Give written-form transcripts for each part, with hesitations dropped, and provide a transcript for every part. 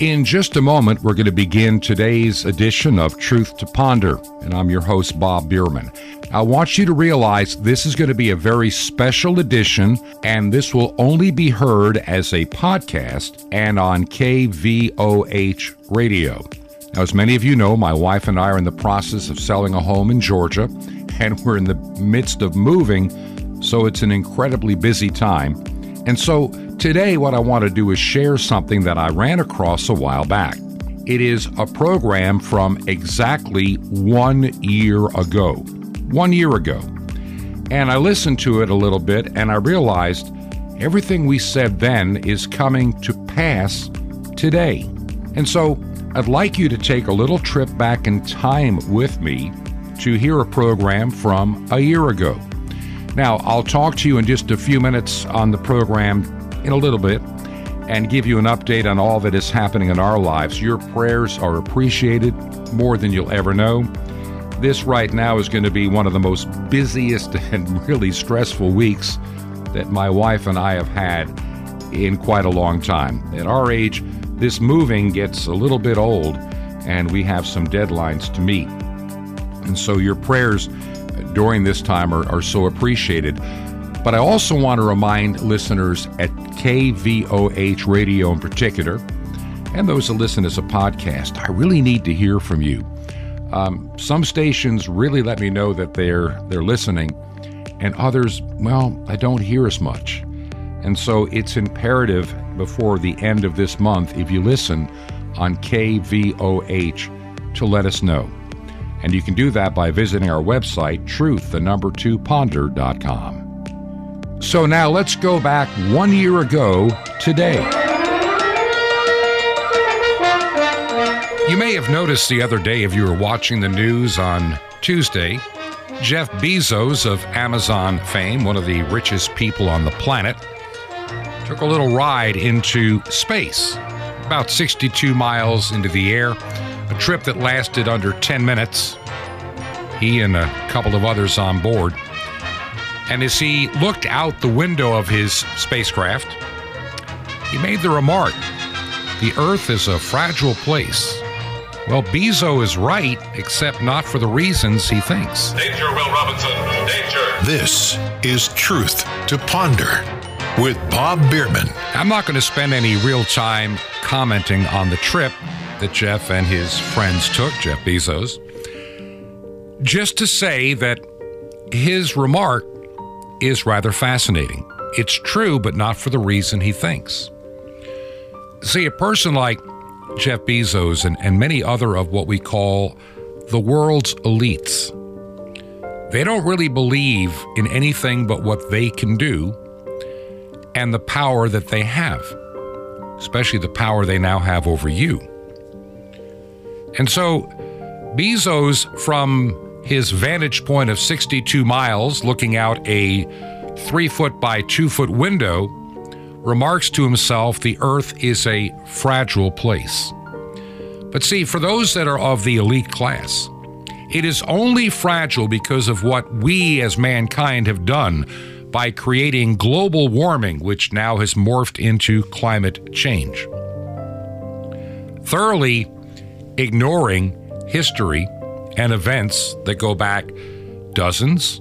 In just a moment, we're going to begin today's edition of Truth to Ponder, and I'm your host, Bob Biermann. I want you to realize this is going to be a very special edition, and this will only be heard as a podcast and on KVOH radio. Now, as many of you know, my wife and I are in the process of selling a home in Georgia, and we're in the midst of moving, so it's an incredibly busy time. And so today, what I want to do is share something that I ran across a while back. It is a program from exactly 1 year ago. 1 year ago. And I listened to it a little bit, and I realized everything we said then is coming to pass today. And so I'd like you to take a little trip back in time with me to hear a program from a year ago. Now, I'll talk to you in just a few minutes on the program in a little bit and give you an update on all that is happening in our lives. Your prayers are appreciated more than you'll ever know. This right now is going to be one of the most busiest and really stressful weeks that my wife and I have had in quite a long time. At our age, this moving gets a little bit old, and we have some deadlines to meet. And so your prayers during this time are so appreciated. But I also want to remind listeners at KVOH Radio in particular, and those that listen as a podcast, I really need to hear from you. Some stations really let me know that they're listening, and others, well, I don't hear as much. And so it's imperative before the end of this month, if you listen on KVOH, to let us know. And you can do that by visiting our website, truththenumber2ponder.com. So now let's go back 1 year ago today. You may have noticed the other day, if you were watching the news on Tuesday, Jeff Bezos of Amazon fame, one of the richest people on the planet, took a little ride into space, about 62 miles into the air, a trip that lasted under 10 minutes, he and a couple of others on board. And as he looked out the window of his spacecraft, he made the remark, the Earth is a fragile place. Well, Bezos is right, except not for the reasons he thinks. Danger, Will Robinson, danger. This is Truth to Ponder with Bob Biermann. I'm not going to spend any real time commenting on the trip that Jeff and his friends took, Jeff Bezos, just to say that his remark is rather fascinating. It's true, but not for the reason he thinks. See, a person like Jeff Bezos and many other of what we call the world's elites, they don't really believe in anything but what they can do and the power that they have, especially the power they now have over you. And so Bezos, from his vantage point of 62 miles, looking out a 3-foot by 2-foot window, remarks to himself, the Earth is a fragile place. But see, for those that are of the elite class, it is only fragile because of what we as mankind have done by creating global warming, which now has morphed into climate change. Thoroughly ignoring history and events that go back dozens,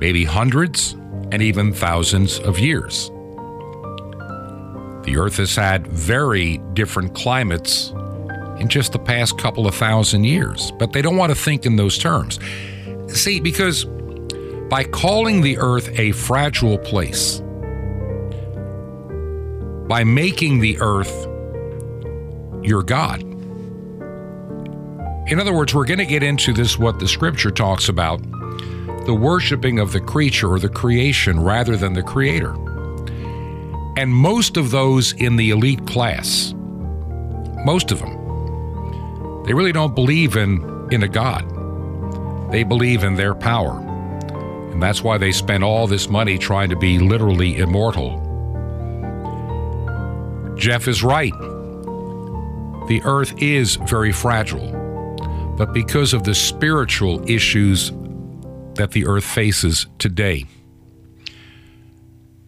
maybe hundreds, and even thousands of years. The Earth has had very different climates in just the past couple of thousand years, but they don't want to think in those terms. See, because by calling the Earth a fragile place, by making the Earth your God, in other words, we're going to get into this, what the scripture talks about, the worshiping of the creature or the creation rather than the creator. And most of those in the elite class, most of them, they really don't believe in a God. They believe in their power. And that's why they spend all this money trying to be literally immortal. Jeff is right. The Earth is very fragile. But because of the spiritual issues that the Earth faces today,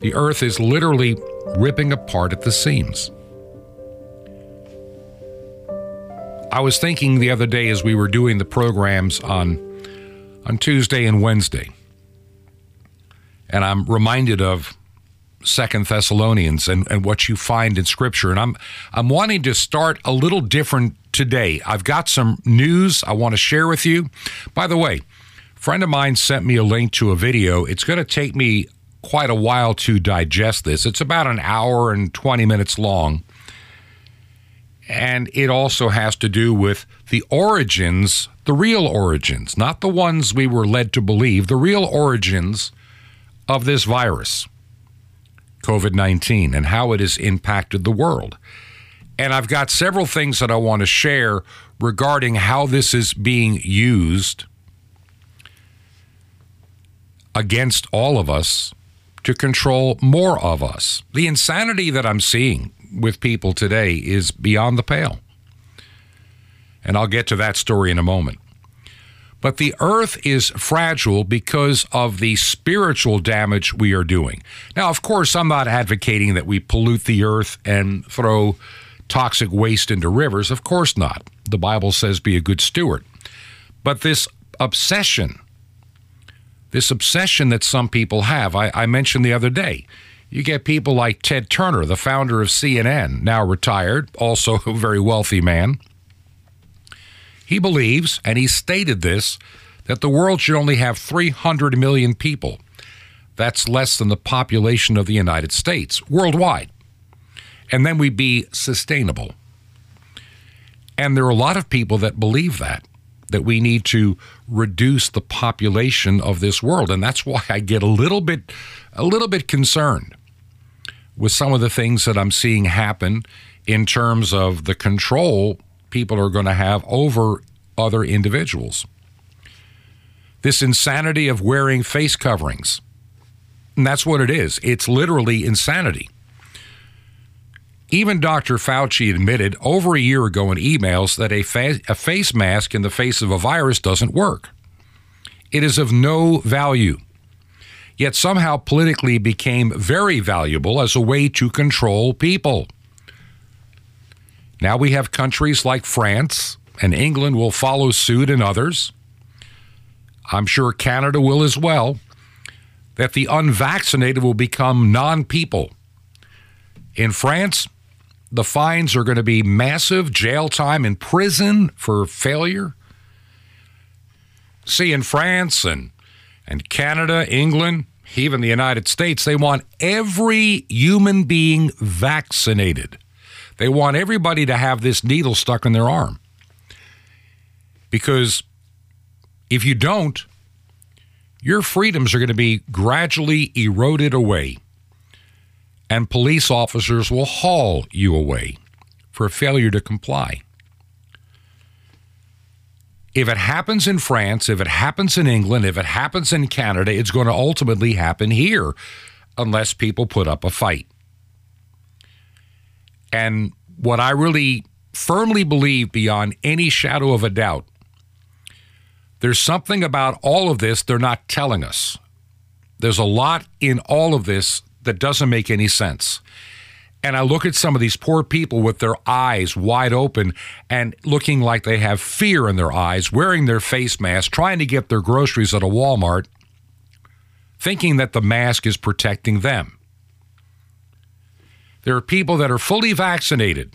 the Earth is literally ripping apart at the seams. I was thinking the other day as we were doing the programs on Tuesday and Wednesday, and I'm reminded of 2 Thessalonians and what you find in Scripture. And I'm wanting to start a little different today. I've got some news I want to share with you. By the way, a friend of mine sent me a link to a video. It's going to take me quite a while to digest this. It's about an hour and 20 minutes long. And it also has to do with the origins, the real origins, not the ones we were led to believe, the real origins of this virus, COVID-19, and how it has impacted the world. And I've got several things that I want to share regarding how this is being used against all of us to control more of us. The insanity that I'm seeing with people today is beyond the pale. And I'll get to that story in a moment. But the earth is fragile because of the spiritual damage we are doing. Now, of course, I'm not advocating that we pollute the earth and throw toxic waste into rivers. Of course not. The Bible says be a good steward. But this obsession that some people have, I mentioned the other day, you get people like Ted Turner, the founder of CNN, now retired, also a very wealthy man. He believes, and he stated this, that the world should only have 300 million people. That's less than the population of the United States worldwide. And then we'd be sustainable. And there are a lot of people that believe that we need to reduce the population of this world. And that's why I get a little bit concerned with some of the things that I'm seeing happen in terms of the control people are going to have over other individuals. This insanity of wearing face coverings, and that's what it is. It's literally insanity. Even Dr. Fauci admitted over a year ago in emails that a face mask in the face of a virus doesn't work. It is of no value, yet somehow politically became very valuable as a way to control people. Now we have countries like France and England will follow suit and others. I'm sure Canada will as well, that the unvaccinated will become non-people. In France, the fines are going to be massive, jail time in prison for failure. See, in France and Canada, England, even the United States, they want every human being vaccinated. They want everybody to have this needle stuck in their arm. Because if you don't, your freedoms are going to be gradually eroded away. And police officers will haul you away for failure to comply. If it happens in France, if it happens in England, if it happens in Canada, it's going to ultimately happen here unless people put up a fight. And what I really firmly believe beyond any shadow of a doubt, there's something about all of this they're not telling us. There's a lot in all of this that doesn't make any sense. And I look at some of these poor people with their eyes wide open and looking like they have fear in their eyes, wearing their face mask, trying to get their groceries at a Walmart, thinking that the mask is protecting them. There are people that are fully vaccinated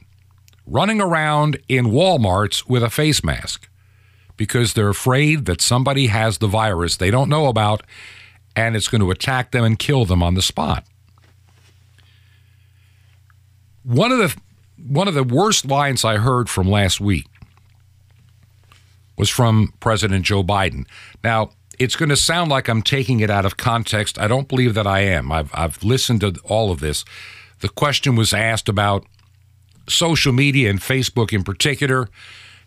running around in Walmarts with a face mask because they're afraid that somebody has the virus they don't know about and it's going to attack them and kill them on the spot. One of the worst lines I heard from last week was from President Joe Biden. Now, it's going to sound like I'm taking it out of context. I don't believe that I am. I've listened to all of this. The question was asked about social media and Facebook in particular,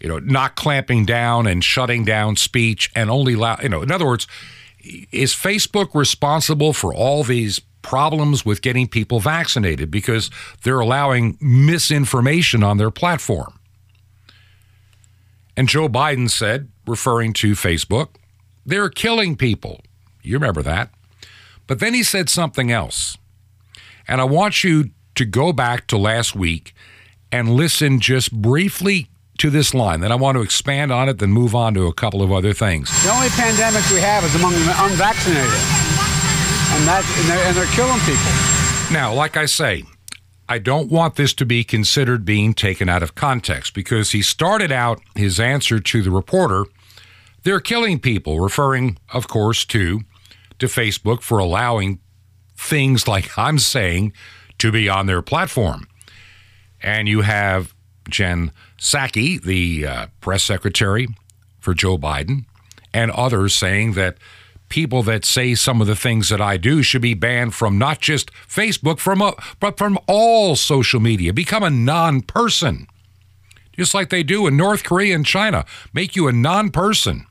not clamping down and shutting down speech and only in other words, is Facebook responsible for all these problems with getting people vaccinated because they're allowing misinformation on their platform? And Joe Biden said, referring to Facebook, they're killing people. You remember that. But then he said something else. And I want you to go back to last week and listen just briefly to this line. Then I want to expand on it, then move on to a couple of other things. The only pandemic we have is among the unvaccinated. And they're killing people. Now, like I say, I don't want this to be considered being taken out of context, because he started out his answer to the reporter, they're killing people, referring, of course, to Facebook for allowing things like I'm saying to be on their platform. And you have Jen Psaki, the press secretary for Joe Biden, and others saying that people that say some of the things that I do should be banned from not just Facebook, but from all social media. Become a non-person, just like they do in North Korea and China. Make you a non-person.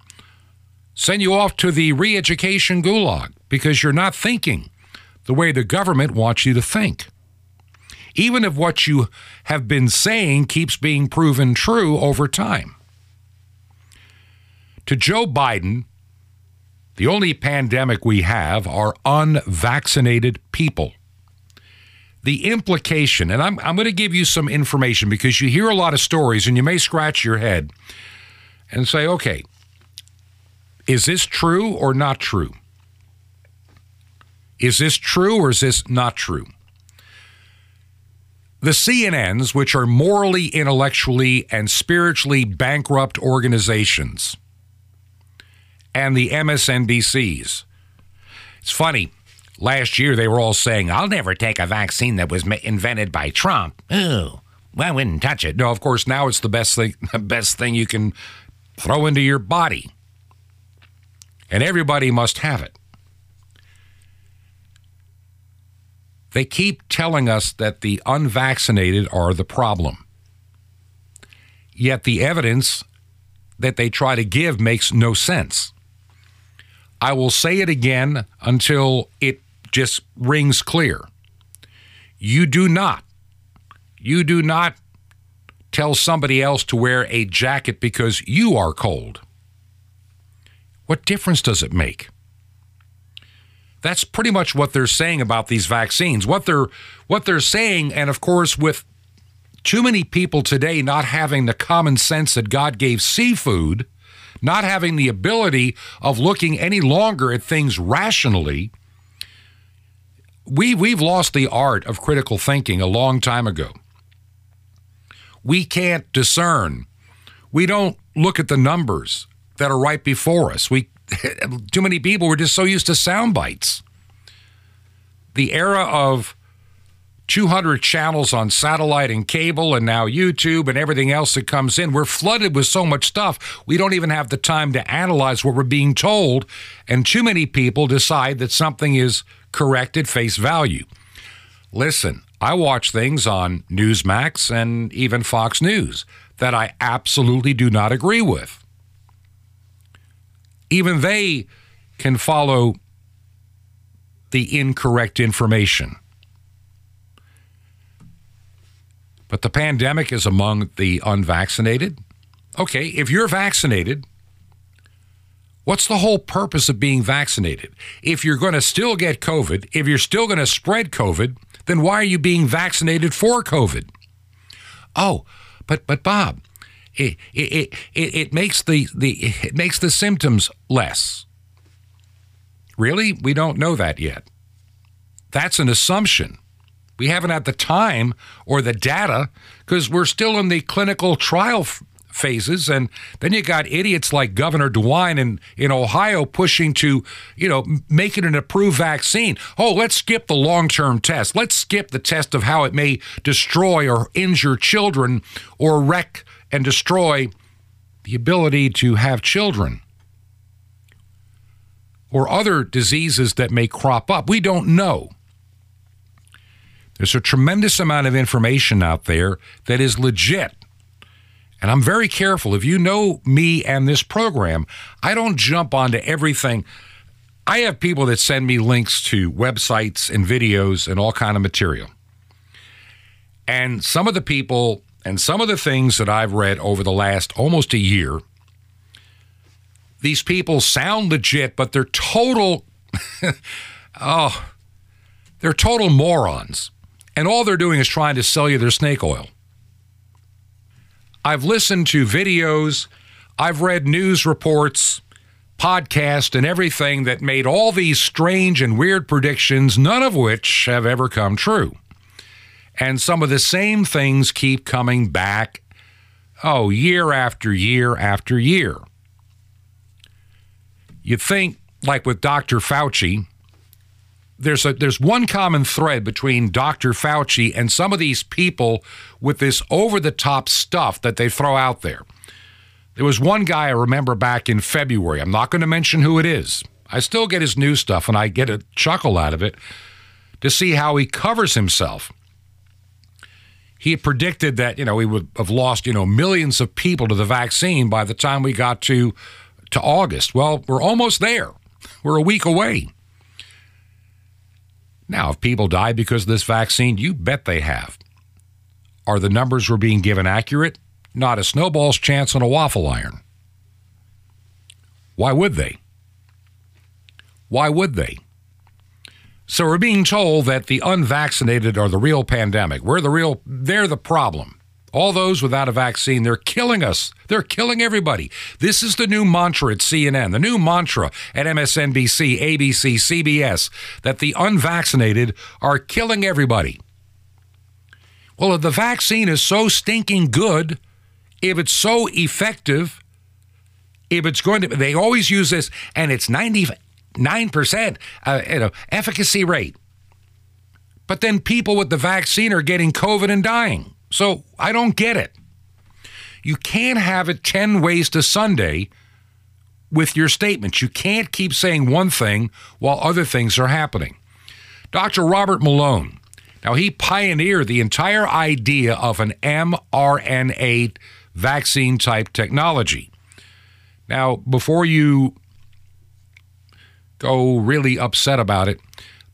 Send you off to the re-education gulag because you're not thinking the way the government wants you to think. Even if what you have been saying keeps being proven true over time. To Joe Biden, the only pandemic we have are unvaccinated people. The implication, and I'm going to give you some information because you hear a lot of stories and you may scratch your head and say, okay, is this true or not true? Is this true or is this not true? The CNNs, which are morally, intellectually, and spiritually bankrupt organizations, and the MSNBCs. It's funny. Last year, they were all saying, I'll never take a vaccine that was invented by Trump. Ooh, well, I wouldn't touch it. No, of course, now it's the best thing you can throw into your body. And everybody must have it. They keep telling us that the unvaccinated are the problem. Yet the evidence that they try to give makes no sense. I will say it again until it just rings clear. You do not tell somebody else to wear a jacket because you are cold. What difference does it make? That's pretty much what they're saying about these vaccines. What they're saying, and of course, with too many people today not having the common sense that God gave seafood, not having the ability of looking any longer at things rationally, we've lost the art of critical thinking a long time ago. We can't discern. We don't look at the numbers that are right before us. Too many people were just so used to sound bites. The era of 200 channels on satellite and cable and now YouTube and everything else that comes in, we're flooded with so much stuff, we don't even have the time to analyze what we're being told, and too many people decide that something is correct at face value. Listen, I watch things on Newsmax and even Fox News that I absolutely do not agree with. Even they can follow the incorrect information. But the pandemic is among the unvaccinated. Okay, if you're vaccinated, what's the whole purpose of being vaccinated? If you're going to still get COVID, if you're still going to spread COVID, then why are you being vaccinated for COVID? Oh, but Bob, It makes the symptoms less. Really? We don't know that yet. That's an assumption. We haven't had the time or the data because we're still in the clinical trial phases. And then you got idiots like Governor DeWine in Ohio pushing to, make it an approved vaccine. Oh, let's skip the long-term test. Let's skip the test of how it may destroy or injure children or wreck and destroy the ability to have children or other diseases that may crop up. We don't know. There's a tremendous amount of information out there that is legit. And I'm very careful. If you know me and this program, I don't jump onto everything. I have people that send me links to websites and videos and all kind of material. And some of the people... and some of the things that I've read over the last almost a year, these people sound legit, but they're total, they're total morons. And all they're doing is trying to sell you their snake oil. I've listened to videos, I've read news reports, podcasts, and everything that made all these strange and weird predictions, none of which have ever come true. And some of the same things keep coming back, year after year after year. You'd think, like with Dr. Fauci, there's one common thread between Dr. Fauci and some of these people with this over-the-top stuff that they throw out there. There was one guy I remember back in February. I'm not going to mention who it is. I still get his new stuff, and I get a chuckle out of it to see how he covers himself. He predicted that, he would have lost, millions of people to the vaccine by the time we got to August. Well, we're almost there. We're a week away. Now, if people die because of this vaccine, you bet they have. Are the numbers we're being given accurate? Not a snowball's chance on a waffle iron. Why would they? So we're being told that the unvaccinated are the real pandemic. They're the problem. All those without a vaccine, they're killing us. They're killing everybody. This is the new mantra at CNN, the new mantra at MSNBC, ABC, CBS, that the unvaccinated are killing everybody. Well, if the vaccine is so stinking good, if it's so effective, if it's going to, they always use this, and it's 99% efficacy rate. But then people with the vaccine are getting COVID and dying. So I don't get it. You can't have it 10 ways to Sunday with your statements. You can't keep saying one thing while other things are happening. Dr. Robert Malone, now he pioneered the entire idea of an mRNA vaccine type technology. Now, before you go really upset about it,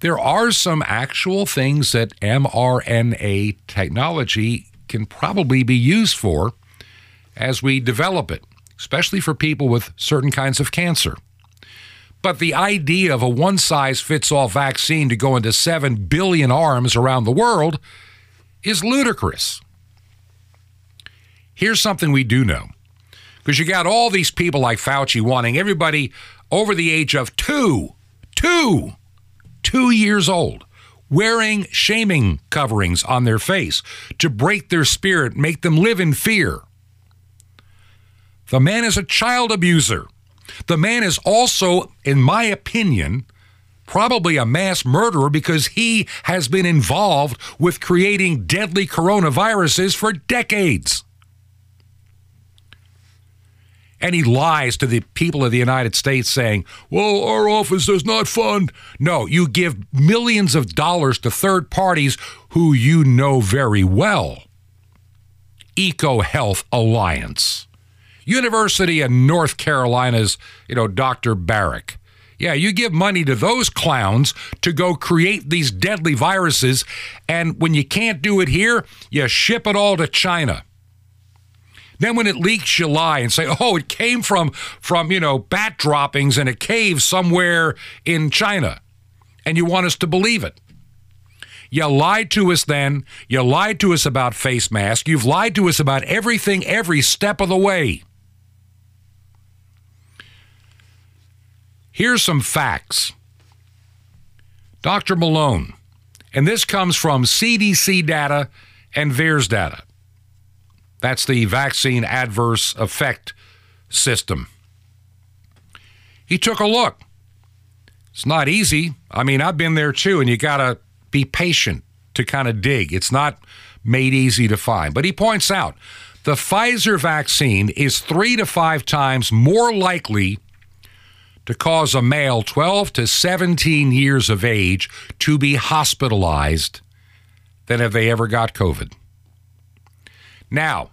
there are some actual things that mRNA technology can probably be used for as we develop it, especially for people with certain kinds of cancer. But the idea of a one-size-fits-all vaccine to go into 7 billion arms around the world is ludicrous. Here's something we do know, because you got all these people like Fauci wanting everybody over the age of 2 years old, wearing shaming coverings on their face to break their spirit, make them live in fear. The man is a child abuser. The man is also, in my opinion, probably a mass murderer, because he has been involved with creating deadly coronaviruses for decades. And he lies to the people of the United States saying, well, our office does not fund. No, you give millions of dollars to third parties who you know very well. EcoHealth Alliance. University of North Carolina's, Dr. Barrick. Yeah, you give money to those clowns to go create these deadly viruses. And when you can't do it here, you ship it all to China. Then when it leaks, you lie and say, it came from bat droppings in a cave somewhere in China. And you want us to believe it. You lied to us then. You lied to us about face masks. You've lied to us about everything, every step of the way. Here's some facts. Dr. Malone, and this comes from CDC data and VAERS data. That's the vaccine adverse effect system. He took a look. It's not easy. I mean, I've been there too, and you got to be patient to kind of dig. It's not made easy to find. But he points out the Pfizer vaccine is 3 to 5 times more likely to cause a male 12 to 17 years of age to be hospitalized than if they ever got COVID. Now,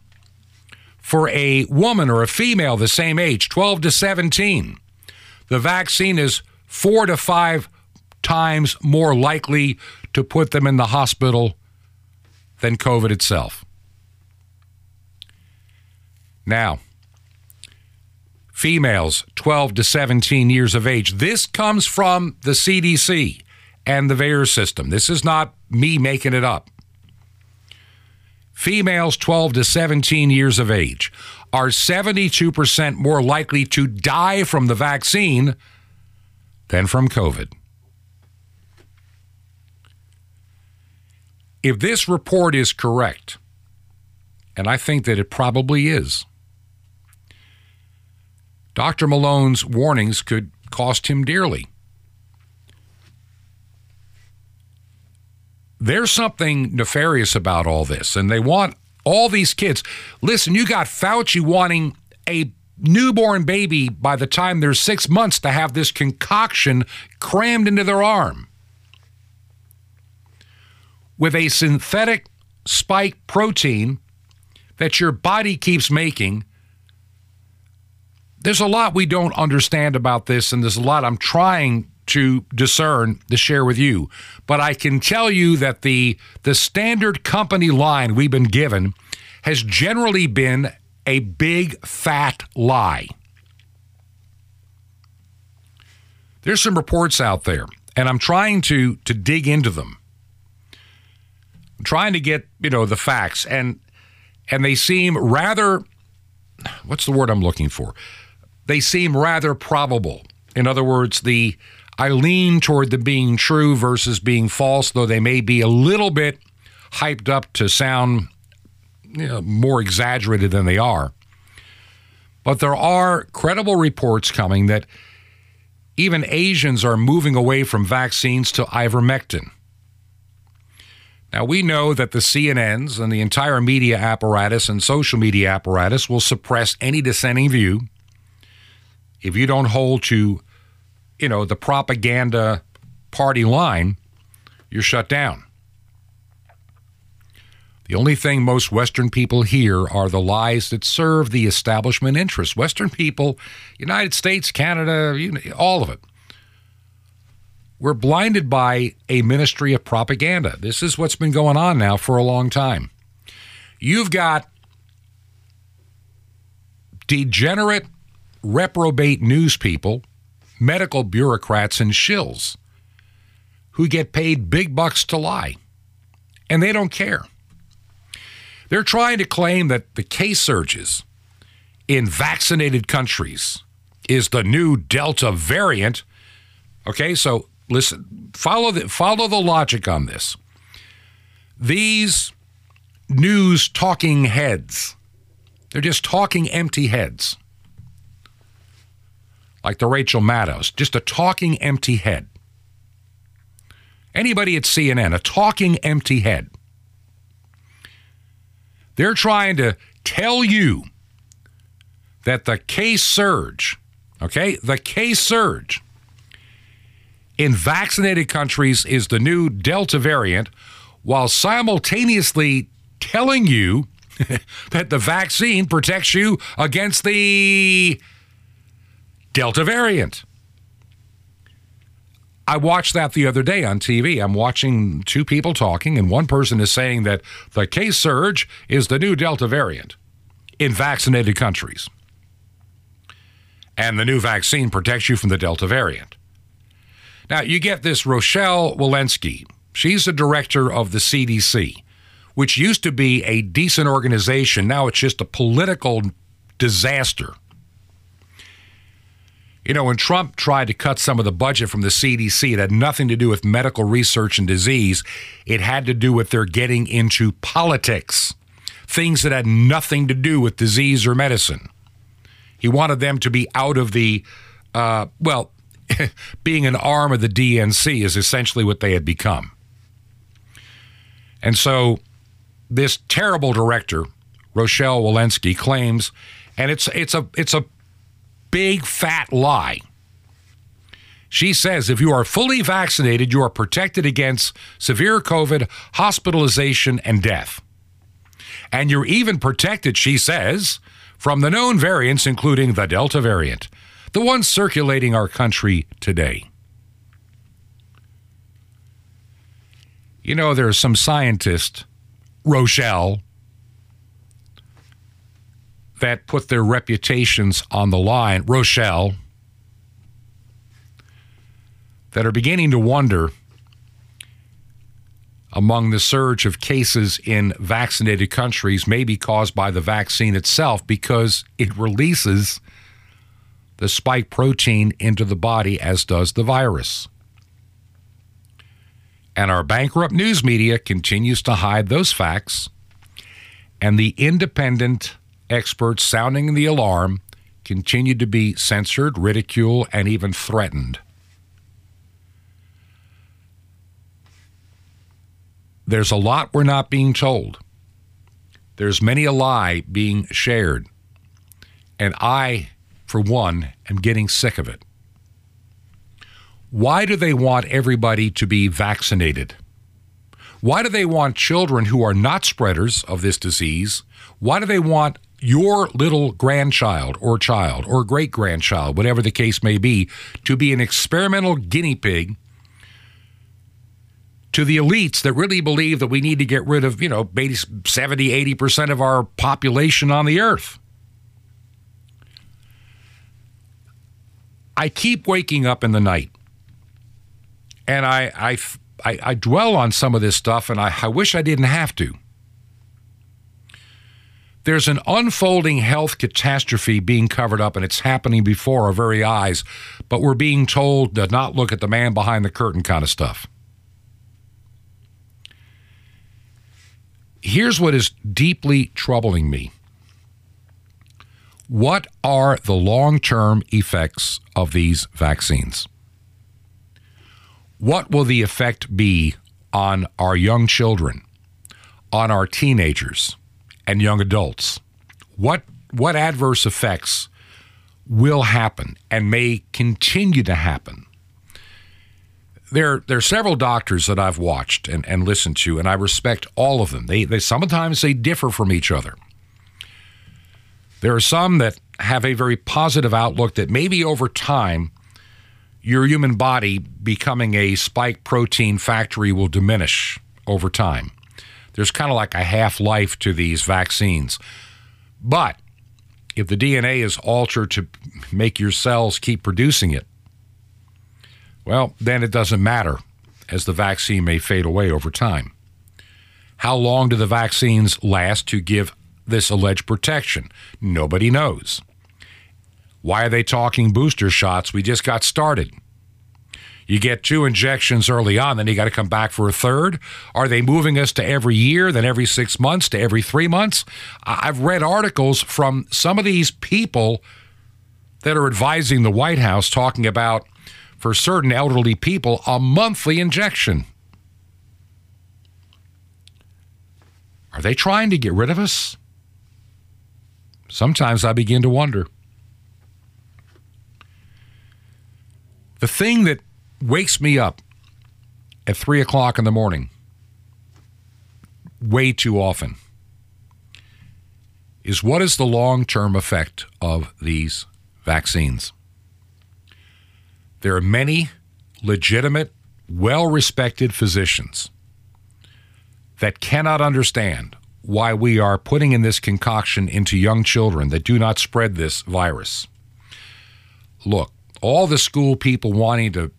for a woman or a female the same age, 12 to 17, the vaccine is 4 to 5 times more likely to put them in the hospital than COVID itself. Now, females 12 to 17 years of age. This comes from the CDC and the VAERS system. This is not me making it up. females 12 to 17 years of age are 72% more likely to die from the vaccine than from COVID. If this report is correct, and I think that it probably is, Dr. Malone's warnings could cost him dearly. There's something nefarious about all this, and they want all these kids. Listen, you got Fauci wanting a newborn baby by the time they're 6 months to have this concoction crammed into their arm with a synthetic spike protein that your body keeps making. There's a lot we don't understand about this, and there's a lot I'm trying to discern to share with you. But I can tell you that the standard company line we've been given has generally been a big, fat lie. There's some reports out there, and I'm trying to dig into them. I'm trying to get, the facts, and they seem rather, what's the word I'm looking for? They seem rather probable. In other words, I lean toward the being true versus being false, though they may be a little bit hyped up to sound more exaggerated than they are. But there are credible reports coming that even Asians are moving away from vaccines to ivermectin. Now, we know that the CNNs and the entire media apparatus and social media apparatus will suppress any dissenting view if you don't hold to, the propaganda party line. You're shut down. The only thing most Western people hear are the lies that serve the establishment interests. Western people, United States, Canada, all of it. We're blinded by a ministry of propaganda. This is what's been going on now for a long time. You've got degenerate, reprobate news people, medical bureaucrats and shills who get paid big bucks to lie, and they don't care. They're trying to claim that the case surges in vaccinated countries is the new Delta variant. Okay, so listen, follow the logic on this. These news talking heads, they're just talking empty heads. Like the Rachel Maddows, just a talking empty head. Anybody at CNN, a talking empty head. They're trying to tell you that the case surge, in vaccinated countries is the new Delta variant, while simultaneously telling you that the vaccine protects you against the Delta variant. I watched that the other day on TV. I'm watching two people talking, and one person is saying that the case surge is the new Delta variant in vaccinated countries, and the new vaccine protects you from the Delta variant. Now, you get this Rochelle Walensky. She's the director of the CDC, which used to be a decent organization. Now it's just a political disaster. When Trump tried to cut some of the budget from the CDC, it had nothing to do with medical research and disease. It had to do with their getting into politics, things that had nothing to do with disease or medicine. He wanted them to be out of the, being an arm of the DNC is essentially what they had become. And so this terrible director, Rochelle Walensky, claims, and it's a big fat lie. She says if you are fully vaccinated, you are protected against severe COVID, hospitalization, and death. And you're even protected, she says, from the known variants, including the Delta variant, the one circulating our country today. There are some scientists, Rochelle, that put their reputations on the line, Rochelle, that are beginning to wonder among the surge of cases in vaccinated countries may be caused by the vaccine itself because it releases the spike protein into the body, as does the virus. And our bankrupt news media continues to hide those facts, and the independent experts sounding the alarm continue to be censored, ridiculed, and even threatened. There's a lot we're not being told. There's many a lie being shared. And I, for one, am getting sick of it. Why do they want everybody to be vaccinated? Why do they want children who are not spreaders of this disease? Why do they want your little grandchild or child or great-grandchild, whatever the case may be, to be an experimental guinea pig to the elites that really believe that we need to get rid of, 70, 80% of our population on the earth? I keep waking up in the night, and I dwell on some of this stuff, and I wish I didn't have to. There's an unfolding health catastrophe being covered up, and it's happening before our very eyes, but we're being told to not look at the man behind the curtain kind of stuff. Here's what is deeply troubling me. What are the long-term effects of these vaccines? What will the effect be on our young children, on our teenagers, and young adults? What adverse effects will happen and may continue to happen? There are several doctors that I've watched and listened to, and I respect all of them. They sometimes they differ from each other. There are some that have a very positive outlook that maybe over time, your human body becoming a spike protein factory will diminish over time. There's kind of like a half-life to these vaccines. But if the DNA is altered to make your cells keep producing it, well, then it doesn't matter, as the vaccine may fade away over time. How long do the vaccines last to give this alleged protection? Nobody knows. Why are they talking booster shots? We just got started. You get 2 injections early on, then you got to come back for a third. Are they moving us to every year, then every 6 months, to every 3 months? I've read articles from some of these people that are advising the White House talking about, for certain elderly people, a monthly injection. Are they trying to get rid of us? Sometimes I begin to wonder. The thing that wakes me up at 3 o'clock in the morning way too often is, what is the long-term effect of these vaccines? There are many legitimate, well-respected physicians that cannot understand why we are putting in this concoction into young children that do not spread this virus. Look, all the school people wanting to,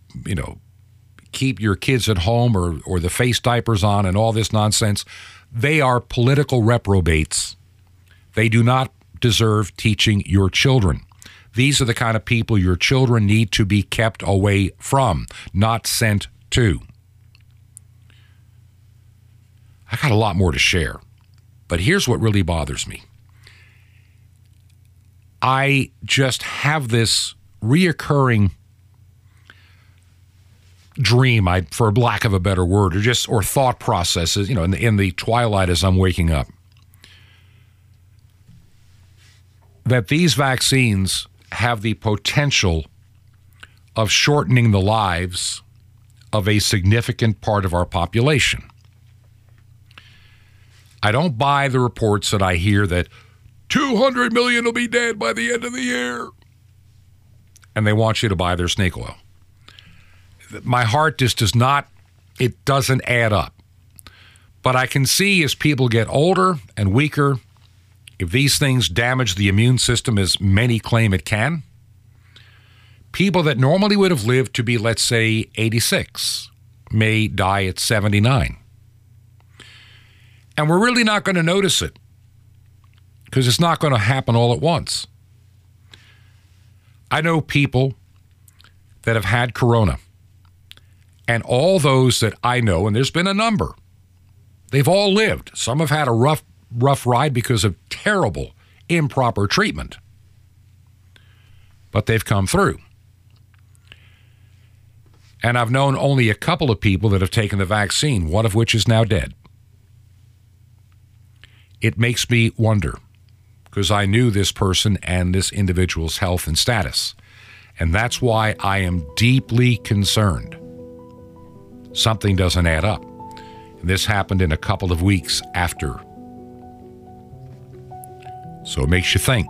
keep your kids at home or the face diapers on and all this nonsense, they are political reprobates. They do not deserve teaching your children. These are the kind of people your children need to be kept away from, not sent to. I got a lot more to share, but here's what really bothers me. I just have this reoccurring dream, for lack of a better word, or thought processes, in the twilight as I'm waking up, that these vaccines have the potential of shortening the lives of a significant part of our population. I don't buy the reports that I hear that 200 million will be dead by the end of the year, and they want you to buy their snake oil. My heart just does not, it doesn't add up. But I can see, as people get older and weaker, if these things damage the immune system, as many claim it can, people that normally would have lived to be, let's say, 86 may die at 79. And we're really not going to notice it because it's not going to happen all at once. I know people that have had corona, and all those that I know, and there's been a number, they've all lived. Some have had a rough ride because of terrible, improper treatment, but they've come through. And I've known only a couple of people that have taken the vaccine, one of which is now dead. It makes me wonder, because I knew this person and this individual's health and status. And that's why I am deeply concerned. Something doesn't add up. And this happened in a couple of weeks after. So it makes you think.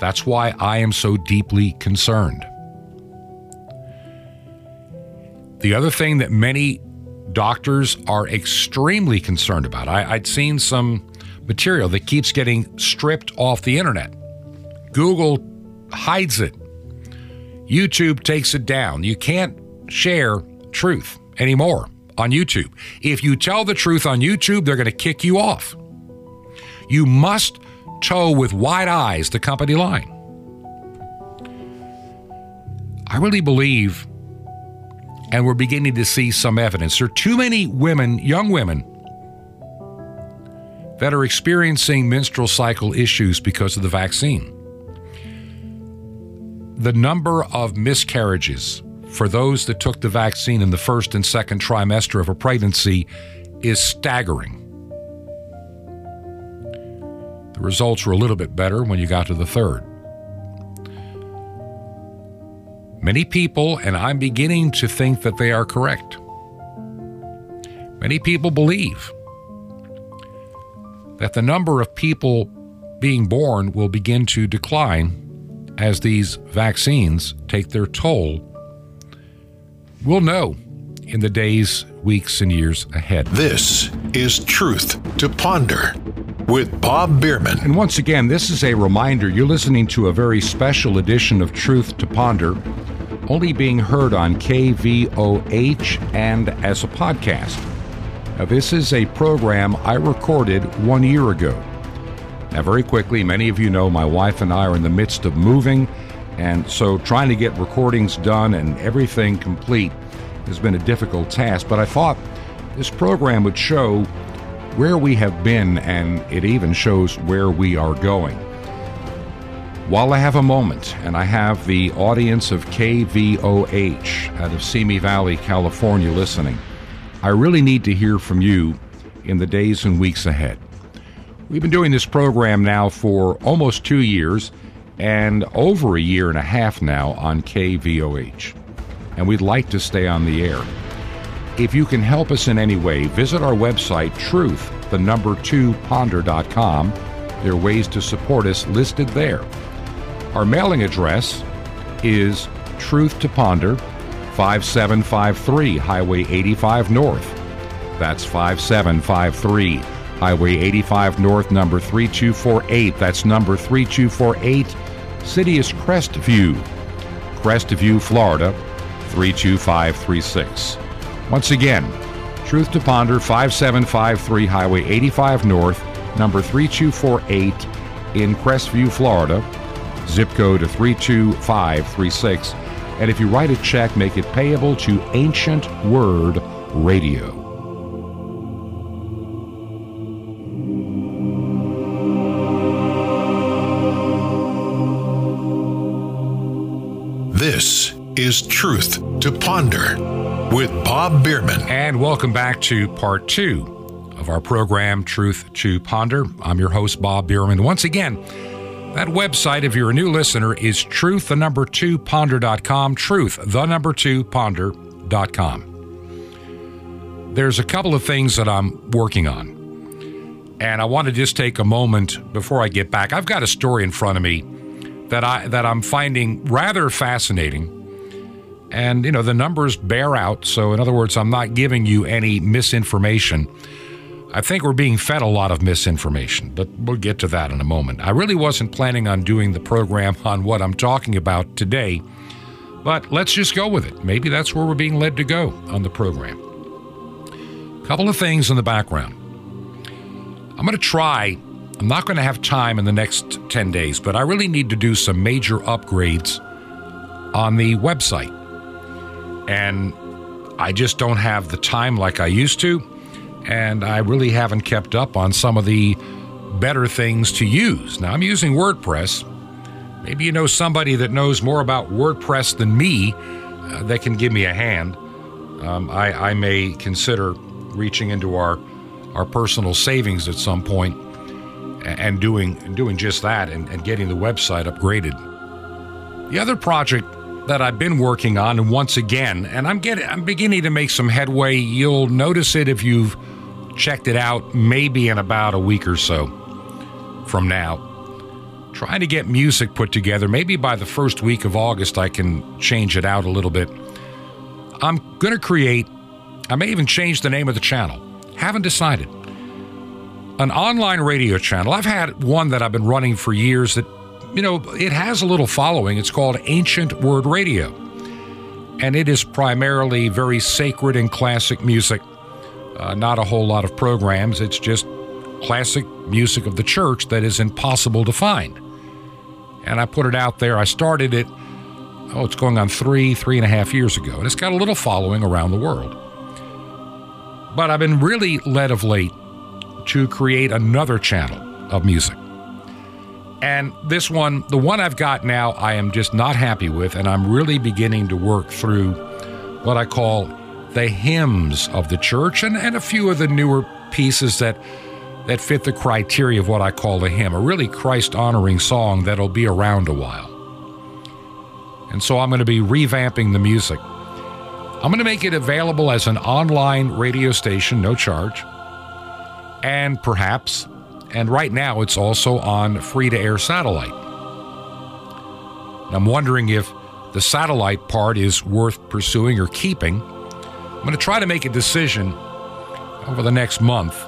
That's why I am so deeply concerned. The other thing that many doctors are extremely concerned about, I'd seen some material that keeps getting stripped off the internet. Google hides it. YouTube takes it down. You can't share truth anymore on YouTube. If you tell the truth on YouTube, they're going to kick you off. You must toe with wide eyes the company line. I really believe, and we're beginning to see some evidence, there are too many women, young women, that are experiencing menstrual cycle issues because of the vaccine. The number of miscarriages for those that took the vaccine in the first and second trimester of a pregnancy is staggering. The results were a little bit better when you got to the third. Many people, and I'm beginning to think that they are correct, many people believe that the number of people being born will begin to decline as these vaccines take their toll. We'll know in the days, weeks, and years ahead. This is Truth to Ponder with Bob Biermann. And once again, this is a reminder. You're listening to a very special edition of Truth to Ponder, only being heard on KVOH and as a podcast. Now, this is a program I recorded 1 year ago. Now, very quickly, many of you know my wife and I are in the midst of moving, and so trying to get recordings done and everything complete has been a difficult task. But I thought this program would show where we have been, and it even shows where we are going. While I have a moment, and I have the audience of KVOH out of Simi Valley, California, listening, I really need to hear from you in the days and weeks ahead. We've been doing this program now for almost 2 years, and over a year and a half now on KVOH. And we'd like to stay on the air. If you can help us in any way, visit our website, truththenumber2ponder.com. There are ways to support us listed there. Our mailing address is Truth to Ponder, 5753 Highway 85 North. That's 5753 Highway 85 North, number 3248. That's number 3248. City is Crestview, Florida, 32536. Once again, Truth to Ponder, 5753 Highway 85 North, number 3248 in Crestview, Florida, zip code 32536. And if you write a check, make it payable to Ancient Word Radio. This is Truth to Ponder with Bob Biermann. And welcome back to part two of our program, Truth to Ponder. I'm your host, Bob Biermann. Once again, that website, if you're a new listener, is truththenumber2ponder.com, truththenumber2ponder.com. There's a couple of things that I'm working on, and I want to just take a moment before I get back. I've got a story in front of me that I'm finding rather fascinating. And, you know, the numbers bear out. So, in other words, I'm not giving you any misinformation. I think we're being fed a lot of misinformation, but we'll get to that in a moment. I really wasn't planning on doing the program on what I'm talking about today, but let's just go with it. Maybe that's where we're being led to go on the program. A couple of things in the background. I'm going to try. I'm not going to have time in the next 10 days, but I really need to do some major upgrades on the website. And I just don't have the time like I used to. And I really haven't kept up on some of the better things to use. Now, I'm using WordPress. Maybe you know somebody that knows more about WordPress than me that can give me a hand. I may consider reaching into our personal savings at some point and doing just that and getting the website upgraded. The other project that I've been working on, and once again, and I'm beginning to make some headway. You'll notice it if you've checked it out, maybe in about a week or so from now. Trying to get music put together. Maybe by the first week of August, I can change it out a little bit. I'm going to create, I may even change the name of the channel. Haven't decided. An online radio channel. I've had one that I've been running for years that, you know, it has a little following. It's called Ancient Word Radio. And it is primarily very sacred and classic music. Not a whole lot of programs. It's just classic music of the church that is impossible to find. And I put it out there. I started it, it's going on three and a half years ago. And it's got a little following around the world. But I've been really led of late to create another channel of music. And this one, the one I've got now, I am just not happy with, and I'm really beginning to work through what I call the hymns of the church and a few of the newer pieces that fit the criteria of what I call a hymn, a really Christ-honoring song that'll be around a while. And so I'm going to be revamping the music. I'm going to make it available as an online radio station, no charge, and perhaps, and right now it's also on free-to-air satellite. And I'm wondering if the satellite part is worth pursuing or keeping. I'm going to try to make a decision over the next month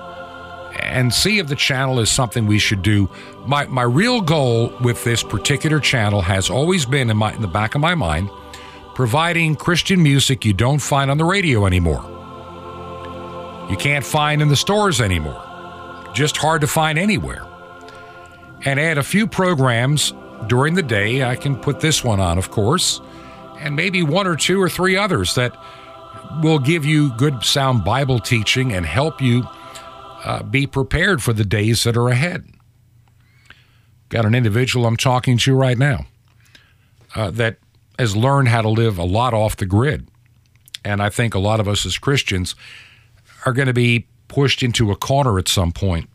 and see if the channel is something we should do. My real goal with this particular channel has always been in the back of my mind, providing Christian music you don't find on the radio anymore. You can't find in the stores anymore. Just hard to find anywhere. And add a few programs during the day. I can put this one on, of course, and maybe one or two or three others that will give you good sound Bible teaching and help you be prepared for the days that are ahead. Got an individual I'm talking to right now that has learned how to live a lot off the grid. And I think a lot of us as Christians are going to be pushed into a corner at some point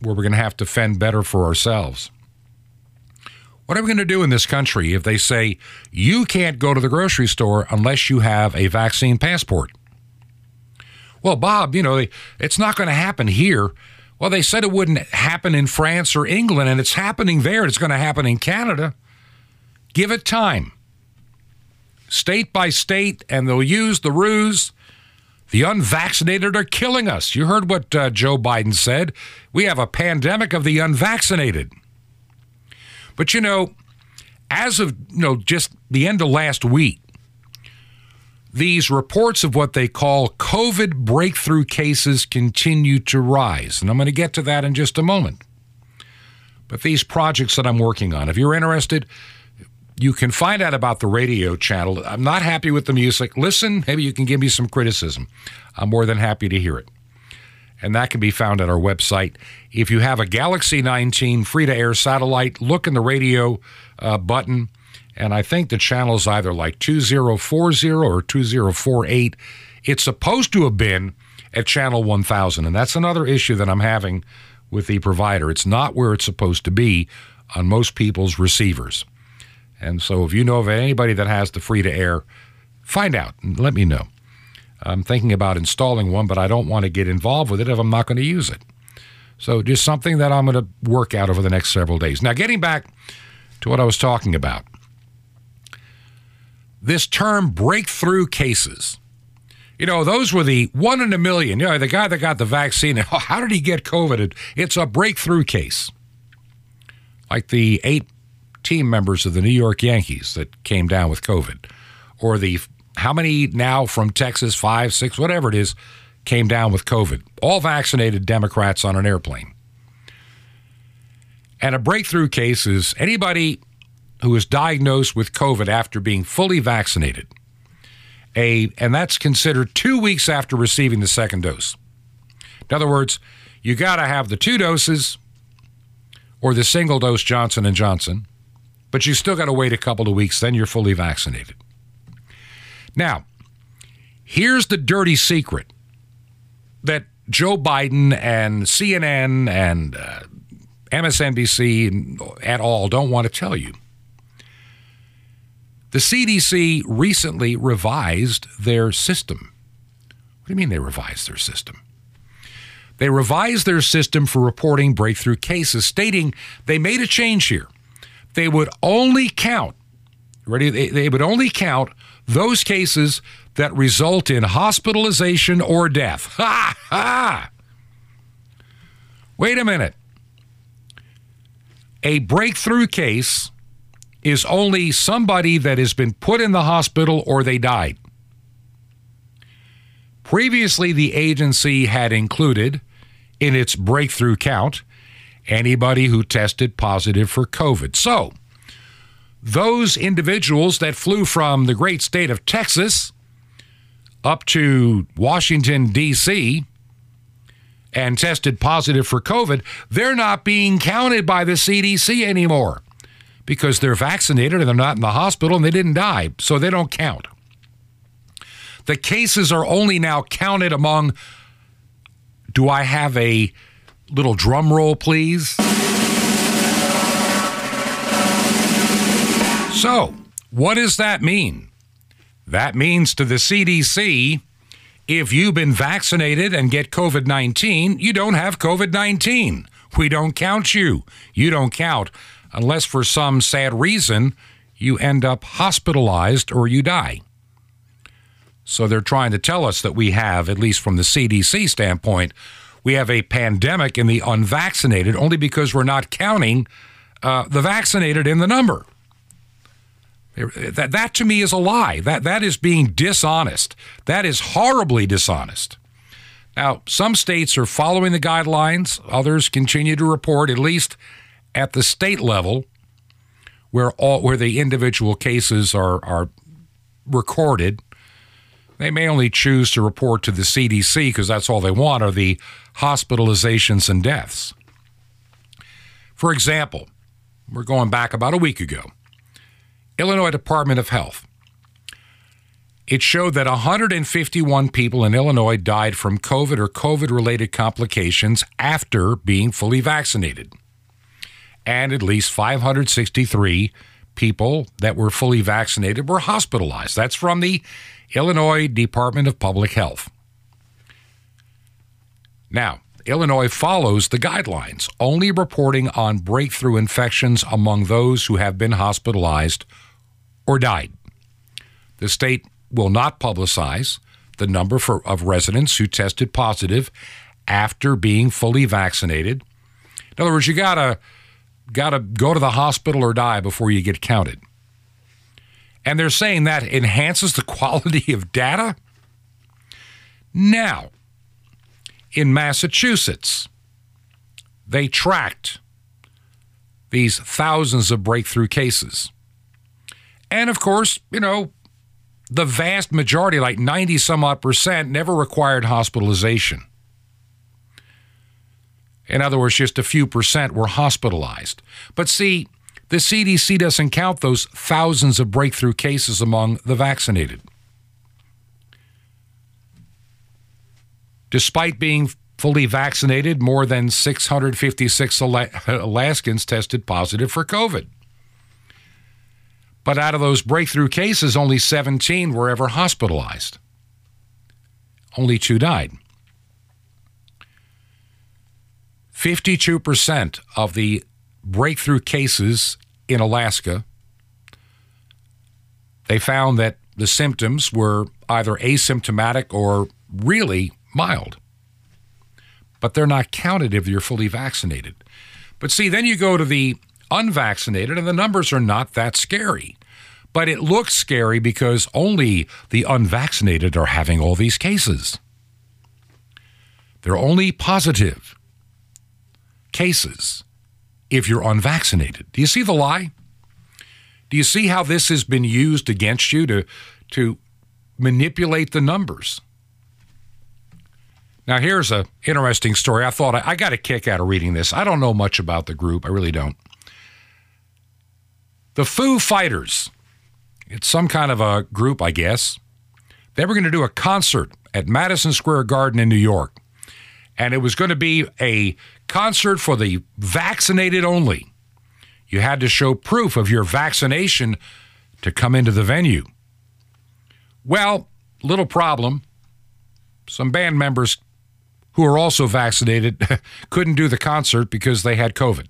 where we're going to have to fend better for ourselves. What are we going to do in this country if they say, you can't go to the grocery store unless you have a vaccine passport? Well, Bob, you know, it's not going to happen here. Well, they said it wouldn't happen in France or England, and it's happening there. It's going to happen in Canada. Give it time. State by state, and they'll use the ruse. The unvaccinated are killing us. You heard what Joe Biden said. We have a pandemic of the unvaccinated. But, you know, as of, you know, just the end of last week, these reports of what they call COVID breakthrough cases continue to rise. And I'm going to get to that in just a moment. But these projects that I'm working on, if you're interested, you can find out about the radio channel. I'm not happy with the music. Listen, maybe you can give me some criticism. I'm more than happy to hear it. And that can be found at our website. If you have a Galaxy 19 free-to-air satellite, look in the radio button. And I think the channel is either like 2040 or 2048. It's supposed to have been at channel 1000. And that's another issue that I'm having with the provider. It's not where it's supposed to be on most people's receivers. And so if you know of anybody that has the free-to-air, find out and let me know. I'm thinking about installing one, but I don't want to get involved with it if I'm not going to use it. So just something that I'm going to work out over the next several days. Now, getting back to what I was talking about. This term, breakthrough cases, you know, those were the one in a million. You know, the guy that got the vaccine, how did he get COVID? It's a breakthrough case. Like the 8 team members of the New York Yankees that came down with COVID. Or the, how many now from Texas, 5, 6, whatever it is, came down with COVID. All vaccinated Democrats on an airplane. And a breakthrough case is anybody who is diagnosed with COVID after being fully vaccinated, and that's considered 2 weeks after receiving the second dose. In other words, you got to have the two doses or the single dose Johnson & Johnson, but you still got to wait a couple of weeks, then you're fully vaccinated. Now, here's the dirty secret that Joe Biden and CNN and MSNBC at all don't want to tell you. The CDC recently revised their system. What do you mean they revised their system? They revised their system for reporting breakthrough cases, stating they made a change here. They would only count, ready? They would only count those cases that result in hospitalization or death. Ha ha! Wait a minute. A breakthrough case is only somebody that has been put in the hospital or they died. Previously, the agency had included in its breakthrough count anybody who tested positive for COVID. So, those individuals that flew from the great state of Texas up to Washington, D.C., and tested positive for COVID, they're not being counted by the CDC anymore because they're vaccinated and they're not in the hospital and they didn't die, so they don't count. The cases are only now counted among, do I have a little drum roll, please? So, what does that mean? That means to the CDC, if you've been vaccinated and get COVID-19, you don't have COVID-19. We don't count you. You don't count unless for some sad reason you end up hospitalized or you die. So they're trying to tell us that we have, at least from the CDC standpoint, we have a pandemic in the unvaccinated only because we're not counting the vaccinated in the number. That to me is a lie. That is being dishonest. That is horribly dishonest. Now, some states are following the guidelines. Others continue to report, at least at the state level, where the individual cases are recorded. They may only choose to report to the CDC because that's all they want are the hospitalizations and deaths. For example, we're going back about a week ago. Illinois Department of Health. It showed that 151 people in Illinois died from COVID or COVID-related complications after being fully vaccinated. And at least 563 people that were fully vaccinated were hospitalized. That's from the Illinois Department of Public Health. Now, Illinois follows the guidelines, only reporting on breakthrough infections among those who have been hospitalized or died. The state will not publicize the number of residents who tested positive after being fully vaccinated. In other words, you gotta go to the hospital or die before you get counted. And they're saying that enhances the quality of data. Now, in Massachusetts, they tracked these thousands of breakthrough cases. And of course, you know, the vast majority, like 90-some-odd%, never required hospitalization. In other words, just a few percent were hospitalized. But see, the CDC doesn't count those thousands of breakthrough cases among the vaccinated. Despite being fully vaccinated, more than 656 Alaskans tested positive for COVID. But out of those breakthrough cases, only 17 were ever hospitalized. Only 2 died. 52% of the breakthrough cases in Alaska, they found that the symptoms were either asymptomatic or really mild. But they're not counted if you're fully vaccinated. But see, then you go to the unvaccinated, and the numbers are not that scary. But it looks scary because only the unvaccinated are having all these cases. They're only positive cases. if you're unvaccinated. Do you see the lie? Do you see how this has been used against you to manipulate the numbers? Now, here's an interesting story. I thought I got a kick out of reading this. I don't know much about the group. I really don't. The Foo Fighters, it's some kind of a group, I guess. They were going to do a concert at Madison Square Garden in New York. And it was going to be a concert for the vaccinated only. You had to show proof of your vaccination to come into the venue. Well, little problem. Some band members who are also vaccinated couldn't do the concert because they had COVID.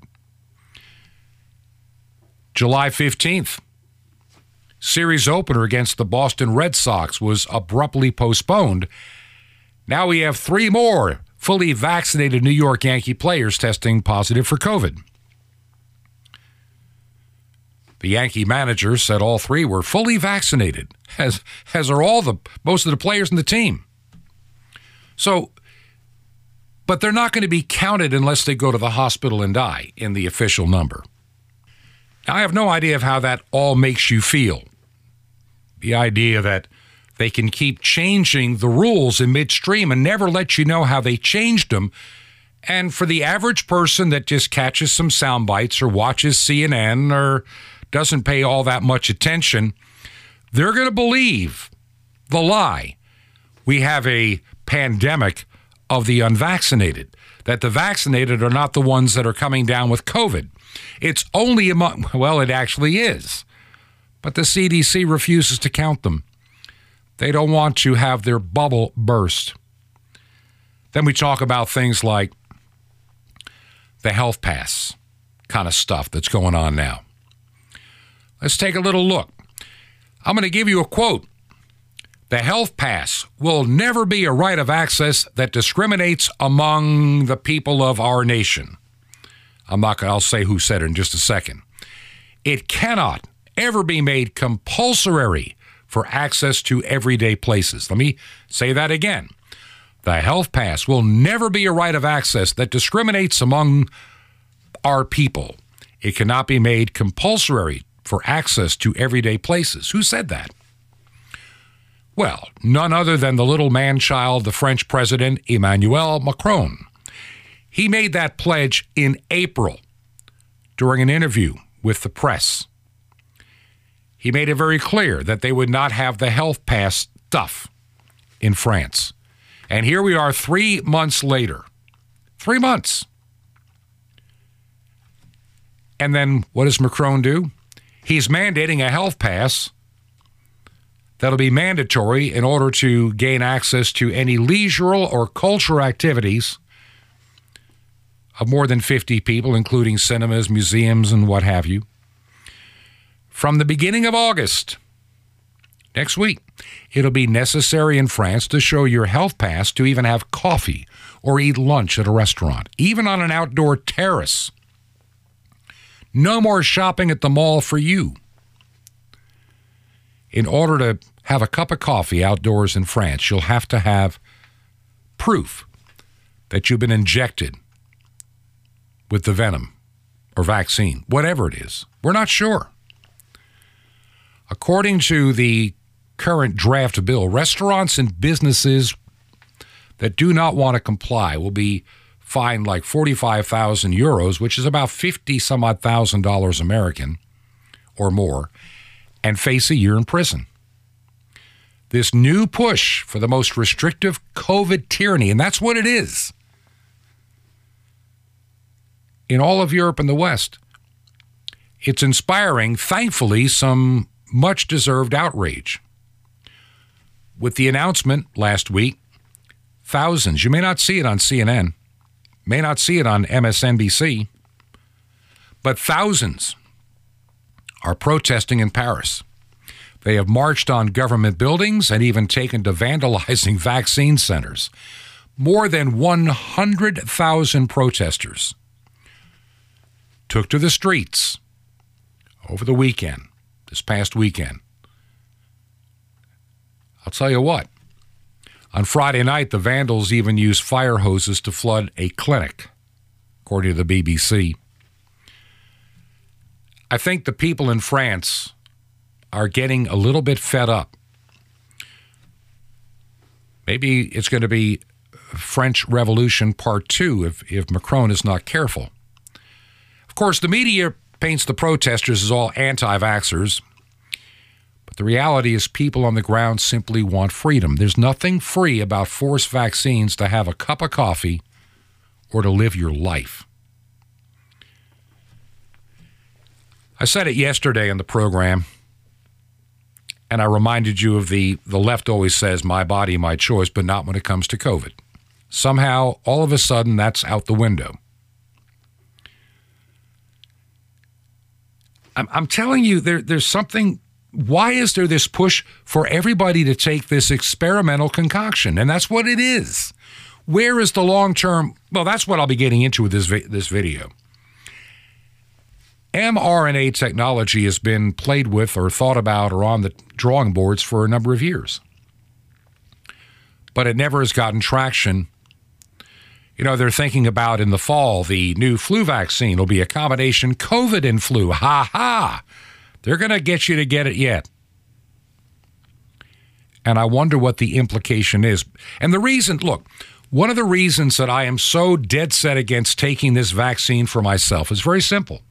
July 15th, series opener against the Boston Red Sox was abruptly postponed. Now we have three more fully vaccinated New York Yankee players testing positive for COVID. The Yankee manager said all three were fully vaccinated, as are all most of the players in the team. So, but they're not going to be counted unless they go to the hospital and die in the official number. Now, I have no idea of how that all makes you feel. The idea that they can keep changing the rules in midstream and never let you know how they changed them. And for the average person that just catches some sound bites or watches CNN or doesn't pay all that much attention, they're going to believe the lie. We have a pandemic of the unvaccinated, that the vaccinated are not the ones that are coming down with COVID. It's only among, well, it actually is, but the CDC refuses to count them. They don't want to have their bubble burst. Then we talk about things like the health pass kind of stuff that's going on now. Let's take a little look. I'm going to give you a quote. The health pass will never be a right of access that discriminates among the people of our nation. I'll say who said it in just a second. It cannot ever be made compulsory for access to everyday places. Let me say that again. The health pass will never be a right of access that discriminates among our people. It cannot be made compulsory for access to everyday places. Who said that? Well, none other than the little man-child, the French president, Emmanuel Macron. He made that pledge in April during an interview with the press. He made it very clear that they would not have the health pass stuff in France. And here we are 3 months later. 3 months. And then what does Macron do? He's mandating a health pass that'll be mandatory in order to gain access to any leisural or cultural activities of more than 50 people, including cinemas, museums, and what have you. From the beginning of August, next week, it'll be necessary in France to show your health pass to even have coffee or eat lunch at a restaurant, even on an outdoor terrace. No more shopping at the mall for you. In order to have a cup of coffee outdoors in France, you'll have to have proof that you've been injected with the venom or vaccine, whatever it is. We're not sure. According to the current draft bill, restaurants and businesses that do not want to comply will be fined like 45,000 euros, which is about 50-some-odd thousand dollars American or more, and face a year in prison. This new push for the most restrictive COVID tyranny, and that's what it is, in all of Europe and the West, it's inspiring, thankfully, some much-deserved outrage. With the announcement last week, thousands, you may not see it on CNN, may not see it on MSNBC, but thousands are protesting in Paris. They have marched on government buildings and even taken to vandalizing vaccine centers. More than 100,000 protesters took to the streets over the weekend, this past weekend. I'll tell you what, on Friday night, the vandals even used fire hoses to flood a clinic, according to the BBC. I think the people in France are getting a little bit fed up. Maybe it's going to be French Revolution Part 2 if Macron is not careful. Of course, the media paints the protesters as all anti-vaxxers, but the reality is people on the ground simply want freedom. There's nothing free about forced vaccines to have a cup of coffee or to live your life. I said it yesterday in the program, and I reminded you of the left always says, my body, my choice, but not when it comes to COVID. Somehow, all of a sudden, that's out the window. I'm telling you, there's something. Why is there this push for everybody to take this experimental concoction? And that's what it is. Where is the long-term? Well, that's what I'll be getting into with this video. mRNA technology has been played with or thought about or on the drawing boards for a number of years, but it never has gotten traction. You know, they're thinking about in the fall, the new flu vaccine will be a combination COVID and flu. Ha ha! They're going to get you to get it yet. And I wonder what the implication is. And the reason, look, one of the reasons that I am so dead set against taking this vaccine for myself is very simple.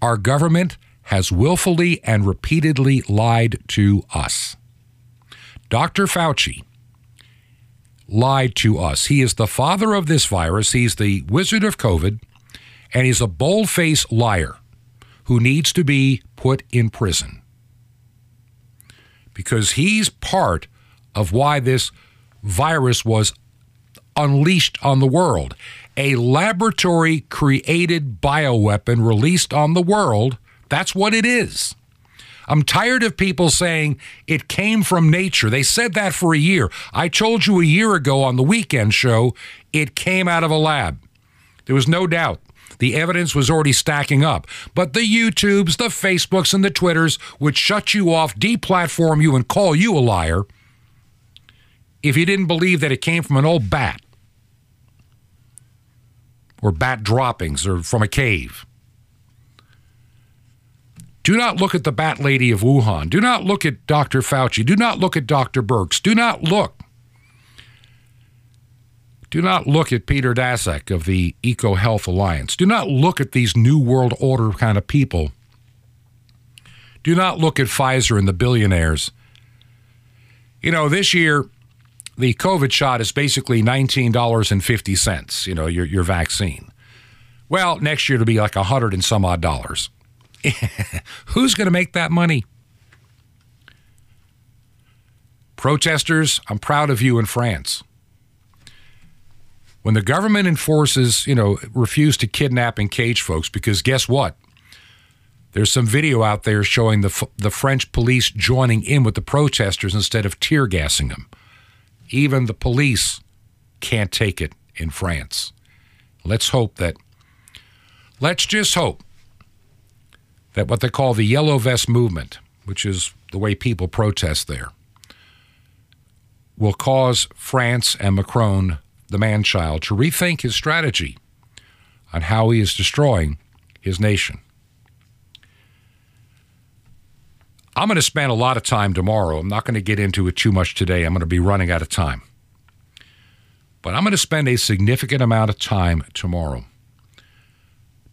Our government has willfully and repeatedly lied to us. Dr. Fauci lied to us. He is the father of this virus. He's the wizard of COVID, and he's a bold-faced liar who needs to be put in prison because he's part of why this virus was unleashed on the world. A laboratory-created bioweapon released on the world. That's what it is. I'm tired of people saying it came from nature. They said that for a year. I told you a year ago on the weekend show, it came out of a lab. There was no doubt. The evidence was already stacking up. But the YouTubes, the Facebooks, and the Twitters would shut you off, deplatform you, and call you a liar if you didn't believe that it came from an old bat, or bat droppings, or from a cave. Do not look at the Bat Lady of Wuhan. Do not look at Dr. Fauci. Do not look at Dr. Birx. Do not look. Do not look at Peter Daszak of the EcoHealth Alliance. Do not look at these New World Order kind of people. Do not look at Pfizer and the billionaires. You know, this year, the COVID shot is basically $19.50, you know, your vaccine. Well, next year it'll be like $100 and some odd. Who's going to make that money? Protesters, I'm proud of you in France. When the government enforces, you know, refuse to kidnap and cage folks, because guess what? There's some video out there showing the French police joining in with the protesters instead of tear gassing them. Even the police can't take it in France. Let's just hope that what they call the Yellow Vest movement, which is the way people protest there, will cause France and Macron, the man-child, to rethink his strategy on how he is destroying his nation. I'm going to spend a lot of time tomorrow. I'm not going to get into it too much today. I'm going to be running out of time. But I'm going to spend a significant amount of time tomorrow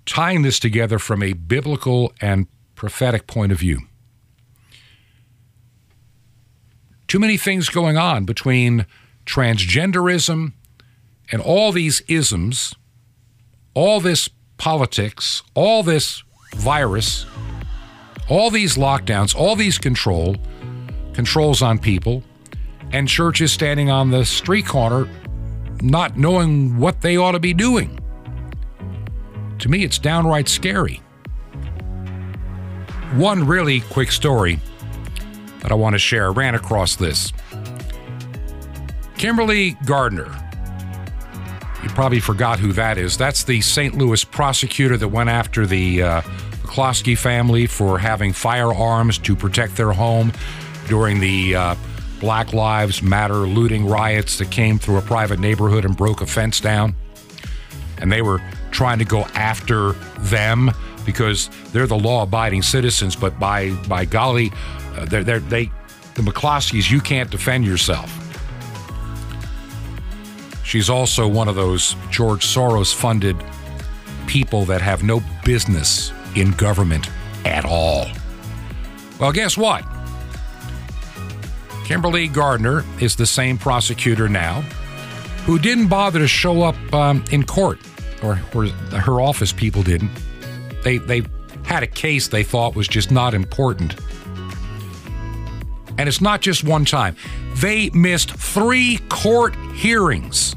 tying this together from a biblical and prophetic point of view. Too many things going on between transgenderism and all these isms, all this politics, all this virus, all these lockdowns, all these controls on people, and churches standing on the street corner not knowing what they ought to be doing. To me, it's downright scary. One really quick story that I want to share. I ran across this. Kimberly Gardner. You probably forgot who that is. That's the St. Louis prosecutor that went after the McCloskey family for having firearms to protect their home during the Black Lives Matter looting riots that came through a private neighborhood and broke a fence down. And they were trying to go after them because they're the law-abiding citizens, but by golly, the McCloskeys, you can't defend yourself. She's also one of those George Soros-funded people that have no business in government at all. Well, guess what? Kimberly Gardner is the same prosecutor now who didn't bother to show up in court, or her office people didn't. They had a case they thought was just not important. And it's not just one time. They missed 3 court hearings,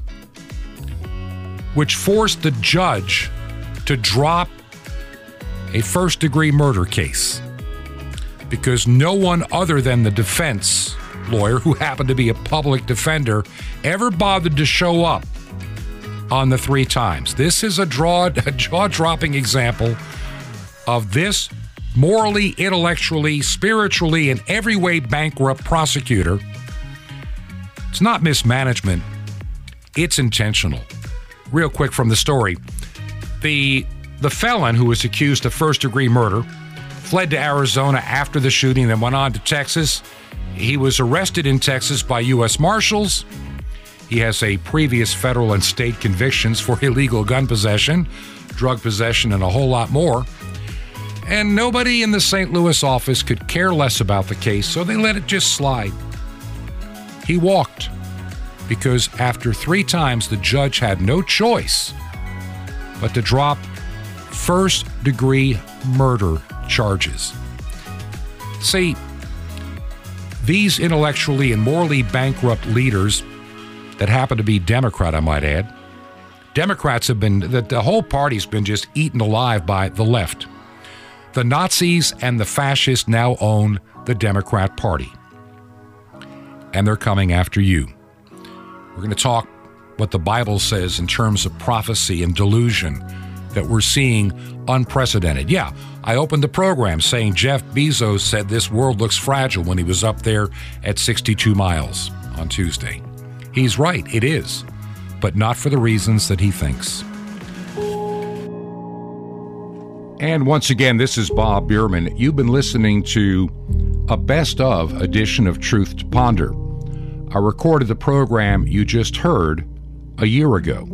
which forced the judge to drop a first-degree murder case because no one other than the defense lawyer, who happened to be a public defender, ever bothered to show up on the 3 times. This is a jaw-dropping example of this morally, intellectually, spiritually, in every way bankrupt prosecutor. It's not mismanagement. It's intentional. Real quick from the story. The felon who was accused of first-degree murder fled to Arizona after the shooting, then went on to Texas. He was arrested in Texas by U.S. Marshals. He has a previous federal and state convictions for illegal gun possession, drug possession, and a whole lot more. And nobody in the St. Louis office could care less about the case, so they let it just slide. He walked because after 3 times, the judge had no choice but to drop first-degree murder charges. See, these intellectually and morally bankrupt leaders that happen to be Democrat, I might add, Democrats have been, the whole party's been just eaten alive by the left. The Nazis and the fascists now own the Democrat Party. And they're coming after you. We're going to talk what the Bible says in terms of prophecy and delusion that we're seeing unprecedented. Yeah, I opened the program saying Jeff Bezos said this world looks fragile when he was up there at 62 miles on Tuesday. He's right, it is, but not for the reasons that he thinks. And once again, this is Bob Biermann. You've been listening to a best-of edition of Truth to Ponder. I recorded the program you just heard a year ago.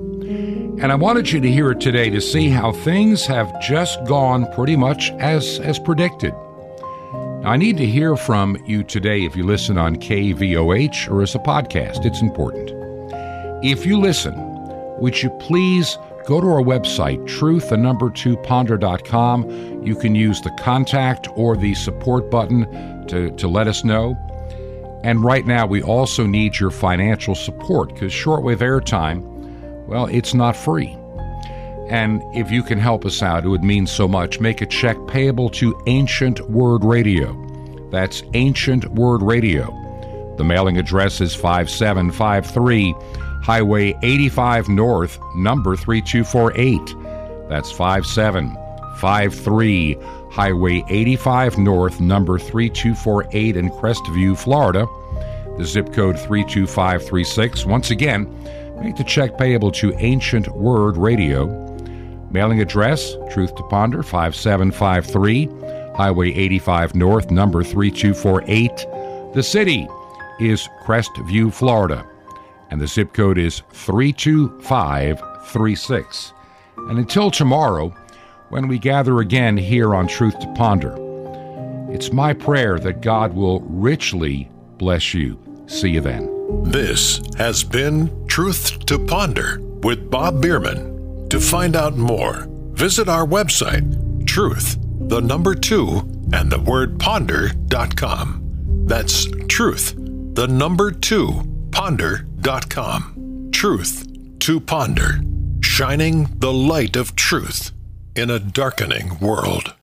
And I wanted you to hear it today to see how things have just gone pretty much as predicted. Now, I need to hear from you today if you listen on KVOH or as a podcast. It's important. If you listen, would you please go to our website, truththenumber2ponder.com. You can use the contact or the support button to let us know. And right now, we also need your financial support because shortwave airtime, well, it's not free. And if you can help us out, it would mean so much. Make a check payable to Ancient Word Radio. That's Ancient Word Radio. The mailing address is 5753 Highway 85 North, number 3248. That's 5753 Highway 85 North, number 3248 in Crestview, Florida. The zip code 32536. Once again, make the check payable to Ancient Word Radio. Mailing address, Truth to Ponder, 5753, Highway 85 North, number 3248. The city is Crestview, Florida, and the zip code is 32536. And until tomorrow, when we gather again here on Truth to Ponder, it's my prayer that God will richly bless you. See you then. This has been Truth to Ponder with Bob Biermann. To find out more, visit our website, truth2ponder.com. That's truth2ponder.com. Truth to Ponder, shining the light of truth in a darkening world.